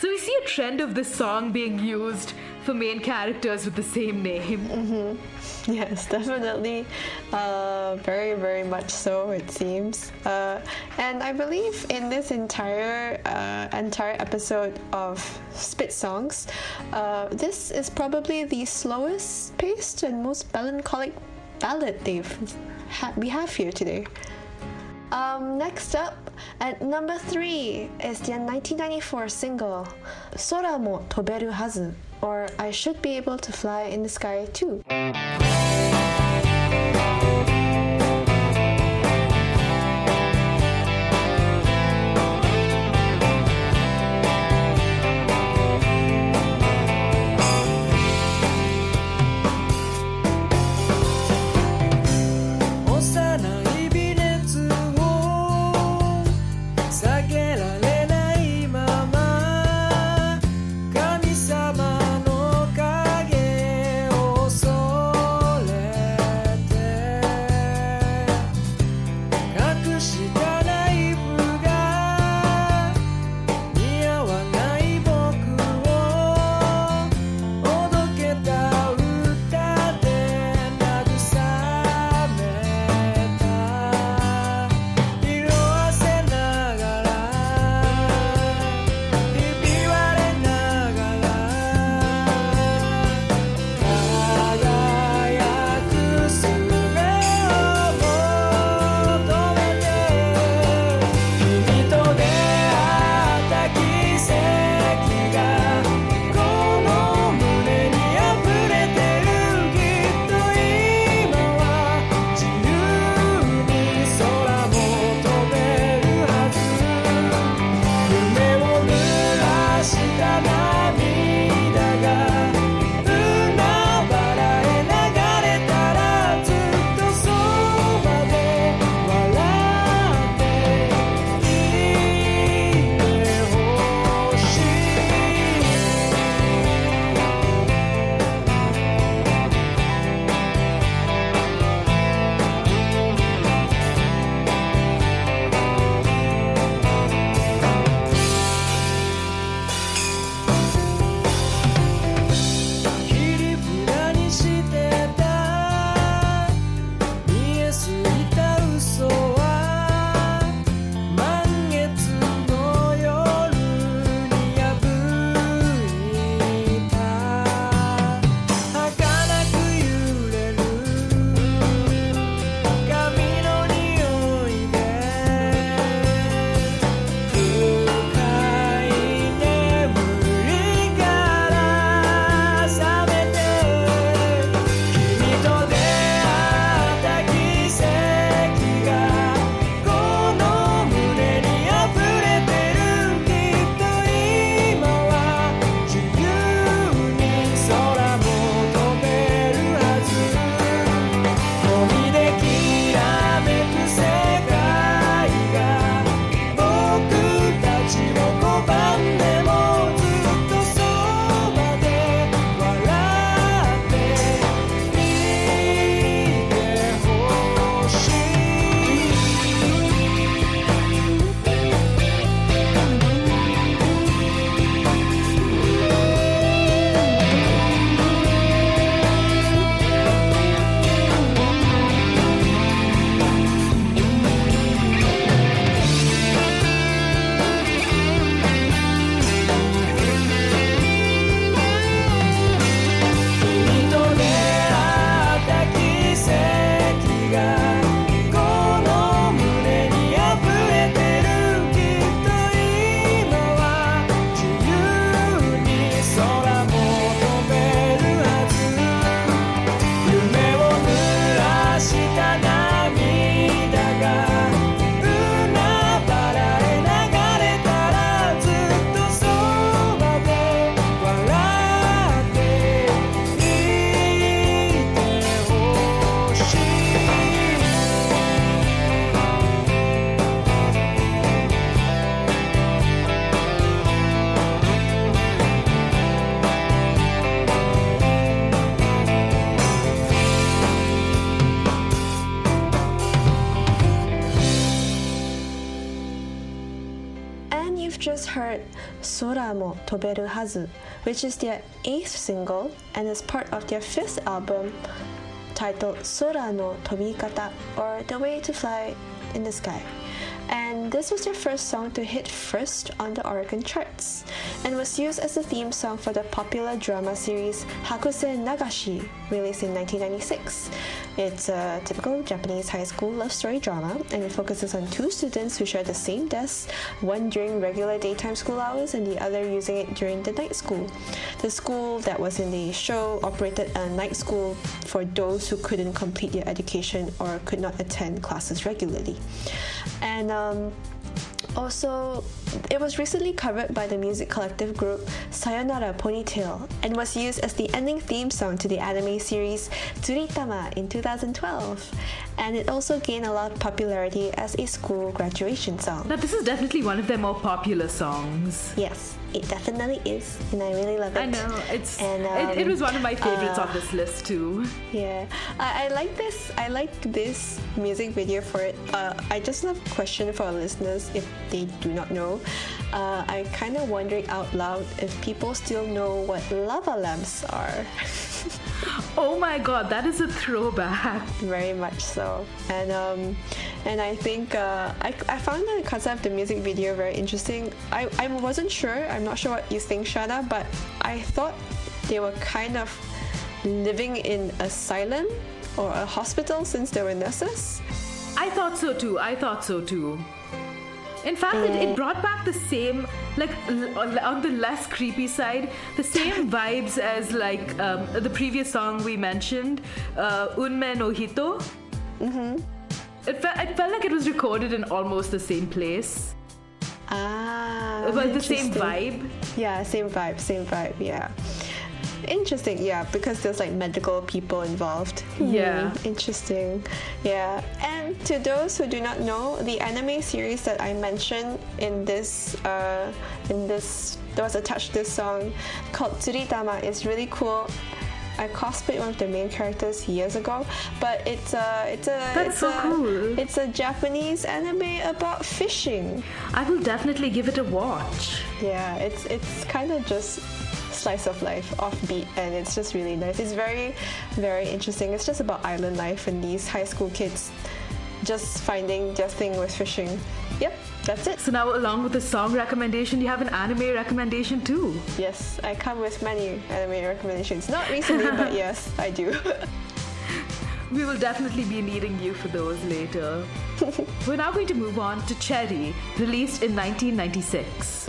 So we see a trend of this song being used for main characters with the same name. Mm-hmm. Yes, definitely. Uh, very, very much so, it seems. Uh, and I believe in this entire uh, entire episode of Spit Songs, uh, this is probably the slowest paced and most melancholic ballad they've ha- we have here today. Um, next up, at number three is their nineteen ninety-four single, Sora mo toberu hazu, or I Should Be Able to Fly in the Sky Too. そう heard Sora mo toberu hazu, which is their eighth single and is part of their fifth album titled Sora no Tobikata, or The Way to Fly in the Sky. And this was their first song to hit first on the Oricon charts, and was used as the theme song for the popular drama series Hakusei Nagashi, released in nineteen ninety-six. It's a typical Japanese high school love story drama, and it focuses on two students who share the same desk, one during regular daytime school hours and the other using it during the night school. The school that was in the show operated a night school for those who couldn't complete their education or could not attend classes regularly. And um, also, it was recently covered by the music collective group Sayonara Ponytail and was used as the ending theme song to the anime series Tsuritama in two thousand twelve. And it also gained a lot of popularity as a school graduation song. Now, this is definitely one of their more popular songs. Yes, it definitely is, and I really love it. I know, it's, and, um, it, it was one of my favorites uh, on this list too. Yeah, I, I like this. I like this music video for it. Uh, I just have a question for our listeners if they do not know. Uh, I'm kind of wondering out loud if people still know what lava lamps are. Oh my god, that is a throwback. Very much so. And um, and I think uh, I, I found the concept of the music video very interesting. I, I wasn't sure, I'm not sure what you think, Shana, but I thought they were kind of living in an asylum or a hospital since they were nurses. I thought so too, I thought so too. In fact, mm. it, it brought back the same, like, l- on the less creepy side, the same vibes as, like, um, the previous song we mentioned, uh, Unmei no Hito. Mm-hmm. It, fe- it felt like it was recorded in almost the same place. Ah, it was the same vibe. Yeah, same vibe, same vibe, yeah. Interesting, yeah, because there's like medical people involved. Yeah. Mm, interesting, yeah. And to those who do not know, the anime series that I mentioned in this, uh, in this, that was attached to this song called Tsuritama is really cool. I cosplayed one of the main characters years ago, but it's a it's a That's it's so a, cool. It's a Japanese anime about fishing. I will definitely give it a watch. Yeah, it's it's kind of just slice of life, offbeat, and it's just really nice. It's very, very interesting. It's just about island life and these high school kids just finding their thing with fishing. Yep, that's it. So now, along with the song recommendation, you have an anime recommendation too. Yes, I come with many anime recommendations. Not recently, but yes, I do. We will definitely be needing you for those later. We're now going to move on to Cherry, released in nineteen ninety-six.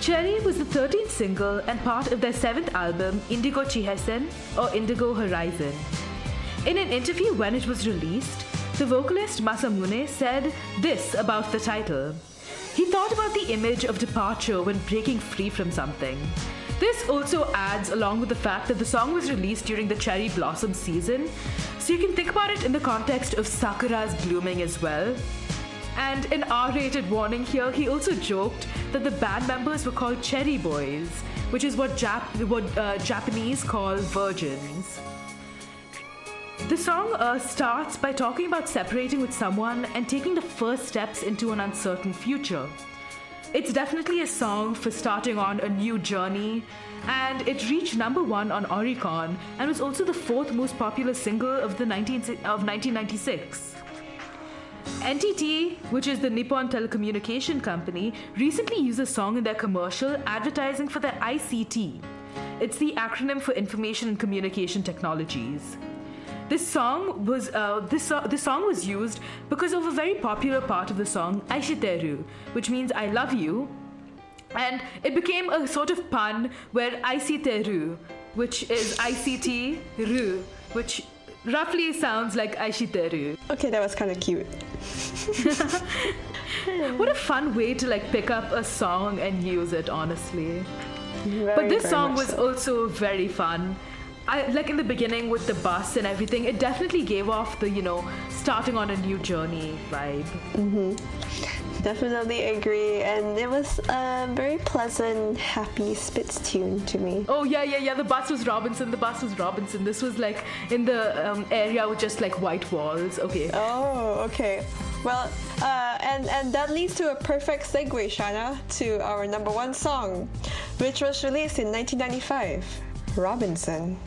Cherry was the thirteenth single and part of their seventh album, Indigo Chiheisen or Indigo Horizon. In an interview when it was released, the vocalist Masamune said this about the title. He thought about the image of departure when breaking free from something. This also adds along with the fact that the song was released during the cherry blossom season, so you can think about it in the context of sakura's blooming as well.And an R-rated warning here, he also joked that the band members were called Cherry Boys, which is what, Jap- what uh, Japanese call virgins. The song uh, starts by talking about separating with someone and taking the first steps into an uncertain future. It's definitely a song for starting on a new journey, and it reached number one on Oricon and was also the fourth most popular single of, the nineteen ninety-six.エヌティーティー, which is the Nippon Telecommunication Company, recently used a song in their commercial advertising for their I C T. It's the acronym for Information and Communication Technologies. This song was, uh, this, uh, this song was used because of a very popular part of the song, Aishiteru, which means I love you. And it became a sort of pun where Aishiteru, which is I C T R U, which roughly sounds like Aishiteru. Okay, that was kind of cute. What a fun way to like pick up a song and use it, honestly. Very, but this song was so. also very fun. I, like in the beginning with the bus and everything, it definitely gave off the, you know, starting on a new journey vibe. Mm-hmm. Definitely agree. And it was a very pleasant, happy Spitz tune to me. Oh, yeah, yeah, yeah. The bus was Robinson. The bus was Robinson. This was like in the um, area with just like white walls. Okay. Oh, okay. Well, uh, and, and that leads to a perfect segue, Shana, to our number one song, which was released in nineteen ninety-five, Robinson.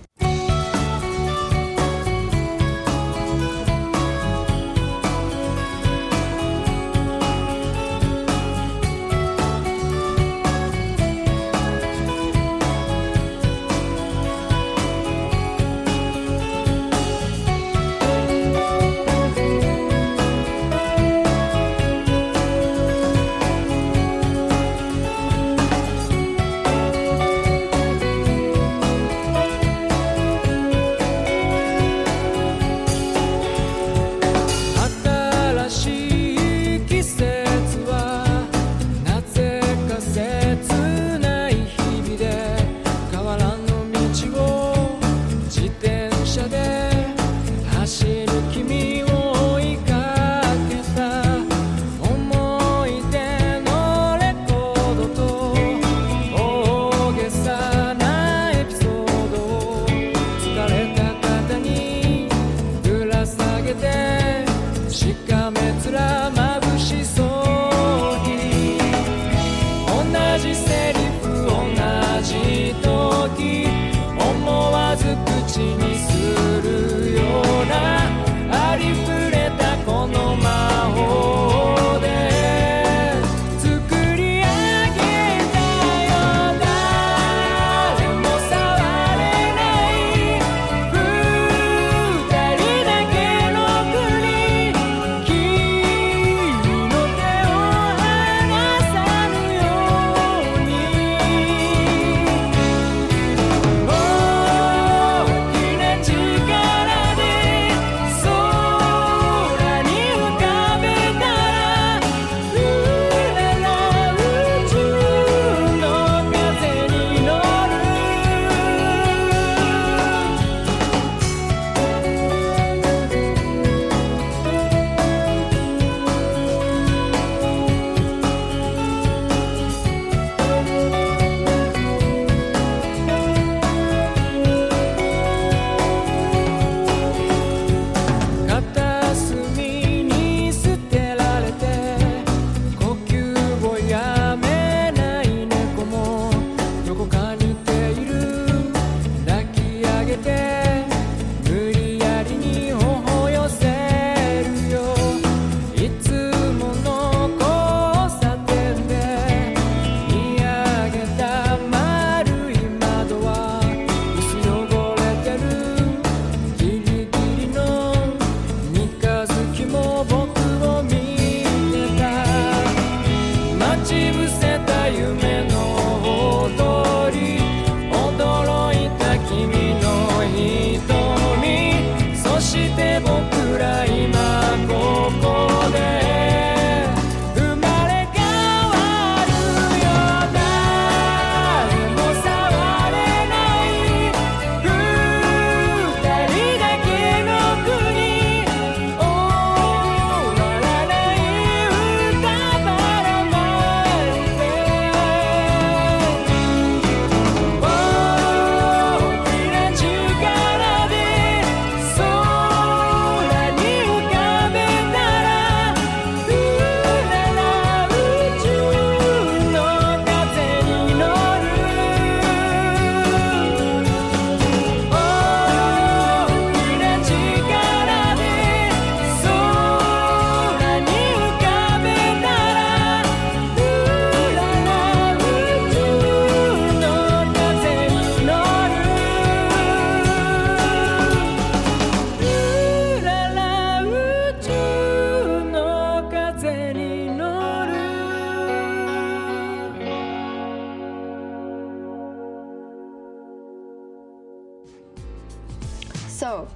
So,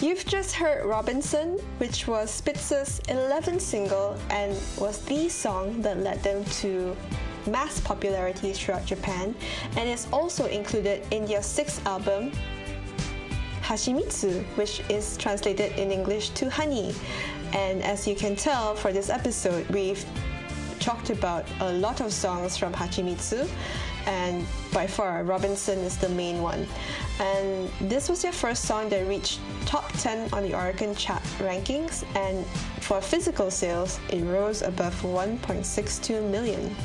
you've just heard Robinson, which was Spitz's eleventh single and was the song that led them to mass popularity throughout Japan, and is also included in their sixth album, Hachimitsu, which is translated in English to honey. And as you can tell for this episode, we've talked about a lot of songs from Hachimitsu, and by far Robinson is the main one. And this was their first song that reached top ten on the Oricon chart rankings, and for physical sales it rose above one point six two million.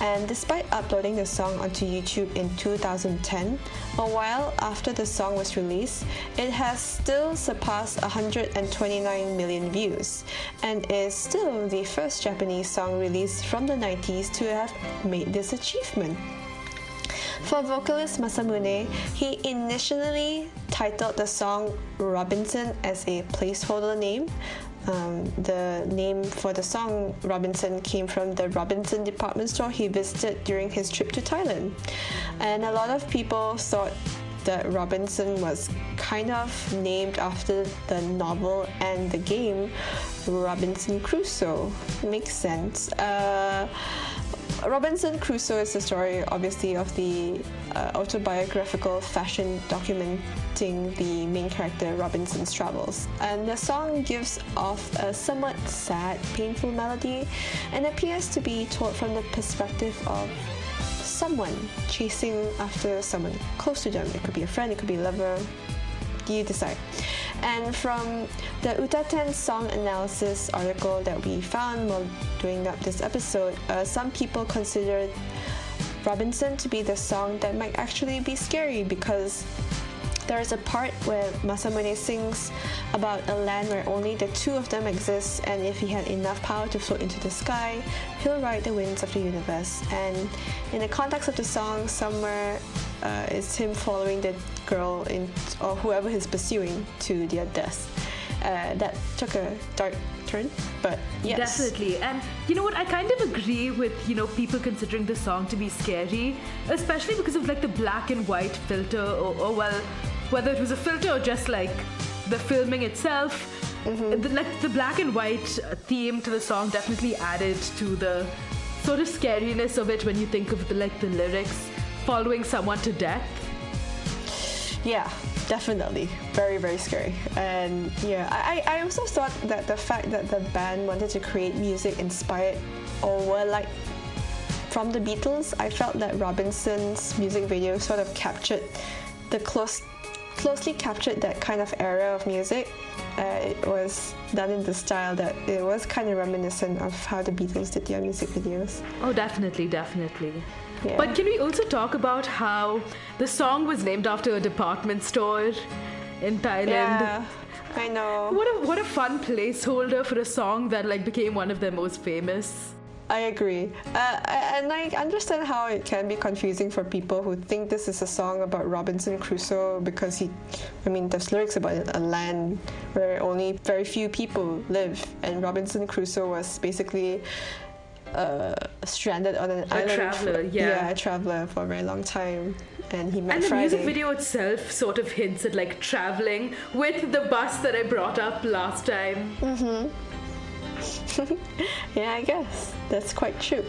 And despite uploading the song onto YouTube in two thousand ten, a while after the song was released, it has still surpassed one hundred twenty-nine million views, and is still the first Japanese song released from the nineties to have made this achievement. For vocalist Masamune, he initially titled the song Robinson as a placeholder name. Um, the name for the song Robinson came from the Robinson department store he visited during his trip to Thailand. And a lot of people thought that Robinson was kind of named after the novel and the game Robinson Crusoe. Makes sense. Uh, Robinson Crusoe is the story, obviously, of the uh, autobiographical fashion documenting the main character Robinson's travels. And the song gives off a somewhat sad, painful melody and appears to be told from the perspective of someone chasing after someone close to them. It could be a friend, it could be a lover, you decide. And from the Utaten song analysis article that we found while doing up this episode, uh, some people considered Robinson to be the song that might actually be scary, because there is a part where Masamune sings about a land where only the two of them exist, and if he had enough power to float into the sky, he'll ride the winds of the universe. And in the context of the song, somewhere uh, it's him following the girl in, or whoever he's pursuing, to their death. Uh, that took a dark turn, but yes. Definitely. And you know what, I kind of agree with, you know, people considering the song to be scary, especially because of like the black and white filter, or, or well, whether it was a filter or just like the filming itself. Mm-hmm. The, like the black and white theme to the song definitely added to the sort of scariness of it when you think of the, like the lyrics following someone to death. Yeah, definitely. Very, very scary. And yeah, I, I also thought that the fact that the band wanted to create music inspired or were like from the Beatles, I felt that Robinson's music video sort of captured the close, closely captured that kind of era of music. Uh, it was done in the style that it was kind of reminiscent of how the Beatles did their music videos. Oh, definitely, definitely. Yeah. But can we also talk about how the song was named after a department store in Thailand? Yeah, I know. What a, what a fun placeholder for a song that like became one of their most famous. I agree. Uh, and I understand how it can be confusing for people who think this is a song about Robinson Crusoe, because he, I mean, there's lyrics about a land where only very few people live, and Robinson Crusoe was basically Uh, stranded on an a island. A traveler, yeah. Yeah, a traveler for a very long time. And he met And the Friday. Music video itself sort of hints at like traveling with the bus that I brought up last time. Mm-hmm. Yeah, I guess. That's quite true.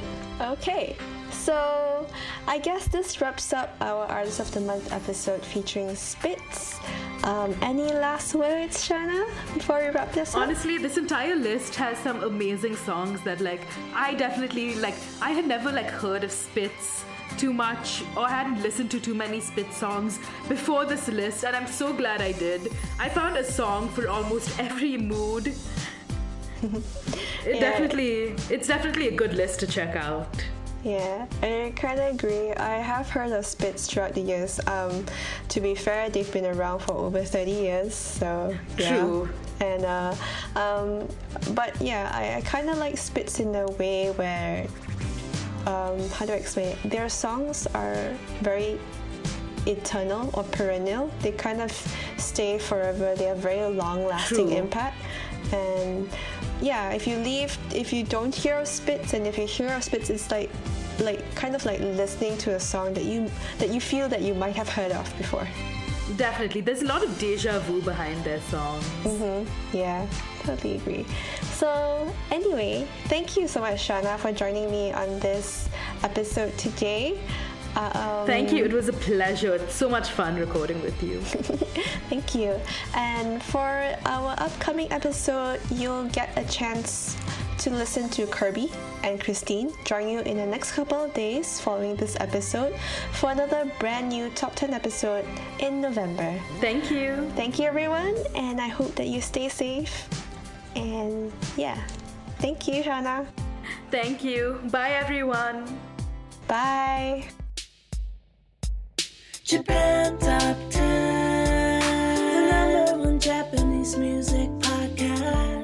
Okay. So, I guess this wraps up our Artist of the Month episode featuring Spitz. Um, any last words, Shana, before we wrap this up? Honestly, this entire list has some amazing songs that, like, I definitely, like, I had never, like, heard of Spitz too much, or hadn't listened to too many Spitz songs before this list, and I'm so glad I did. I found a song for almost every mood. It yeah. definitely, it's definitely a good list to check out. Yeah, I kind of agree. I have heard of Spitz throughout the years. Um, to be fair, they've been around for over thirty years, so yeah. True. And uh, um, but yeah, I, I kind of like Spitz in a way where, um, how do I explain it? Their songs are very eternal or perennial. They kind of stay forever. They have very long-lasting True. impact. And yeah, if you leave, if you don't hear of Spitz, and if you hear of Spitz, it's like, like kind of like listening to a song that you that you feel that you might have heard of before. Definitely. There's a lot of deja vu behind their songs. Mm-hmm. Yeah, totally agree. So anyway, thank you so much, Shana, for joining me on this episode today. Um, Thank you. It was a pleasure. It's so much fun recording with you. Thank you. And for our upcoming episode, you'll get a chance to listen to Kirby and Christine join you in the next couple of days following this episode for another brand new Top ten episode in November. Thank you. Thank you, everyone. And I hope that you stay safe. And yeah. Thank you, Shana. Thank you. Bye, everyone. Bye.Japan Top ten, the number one Japanese music podcast.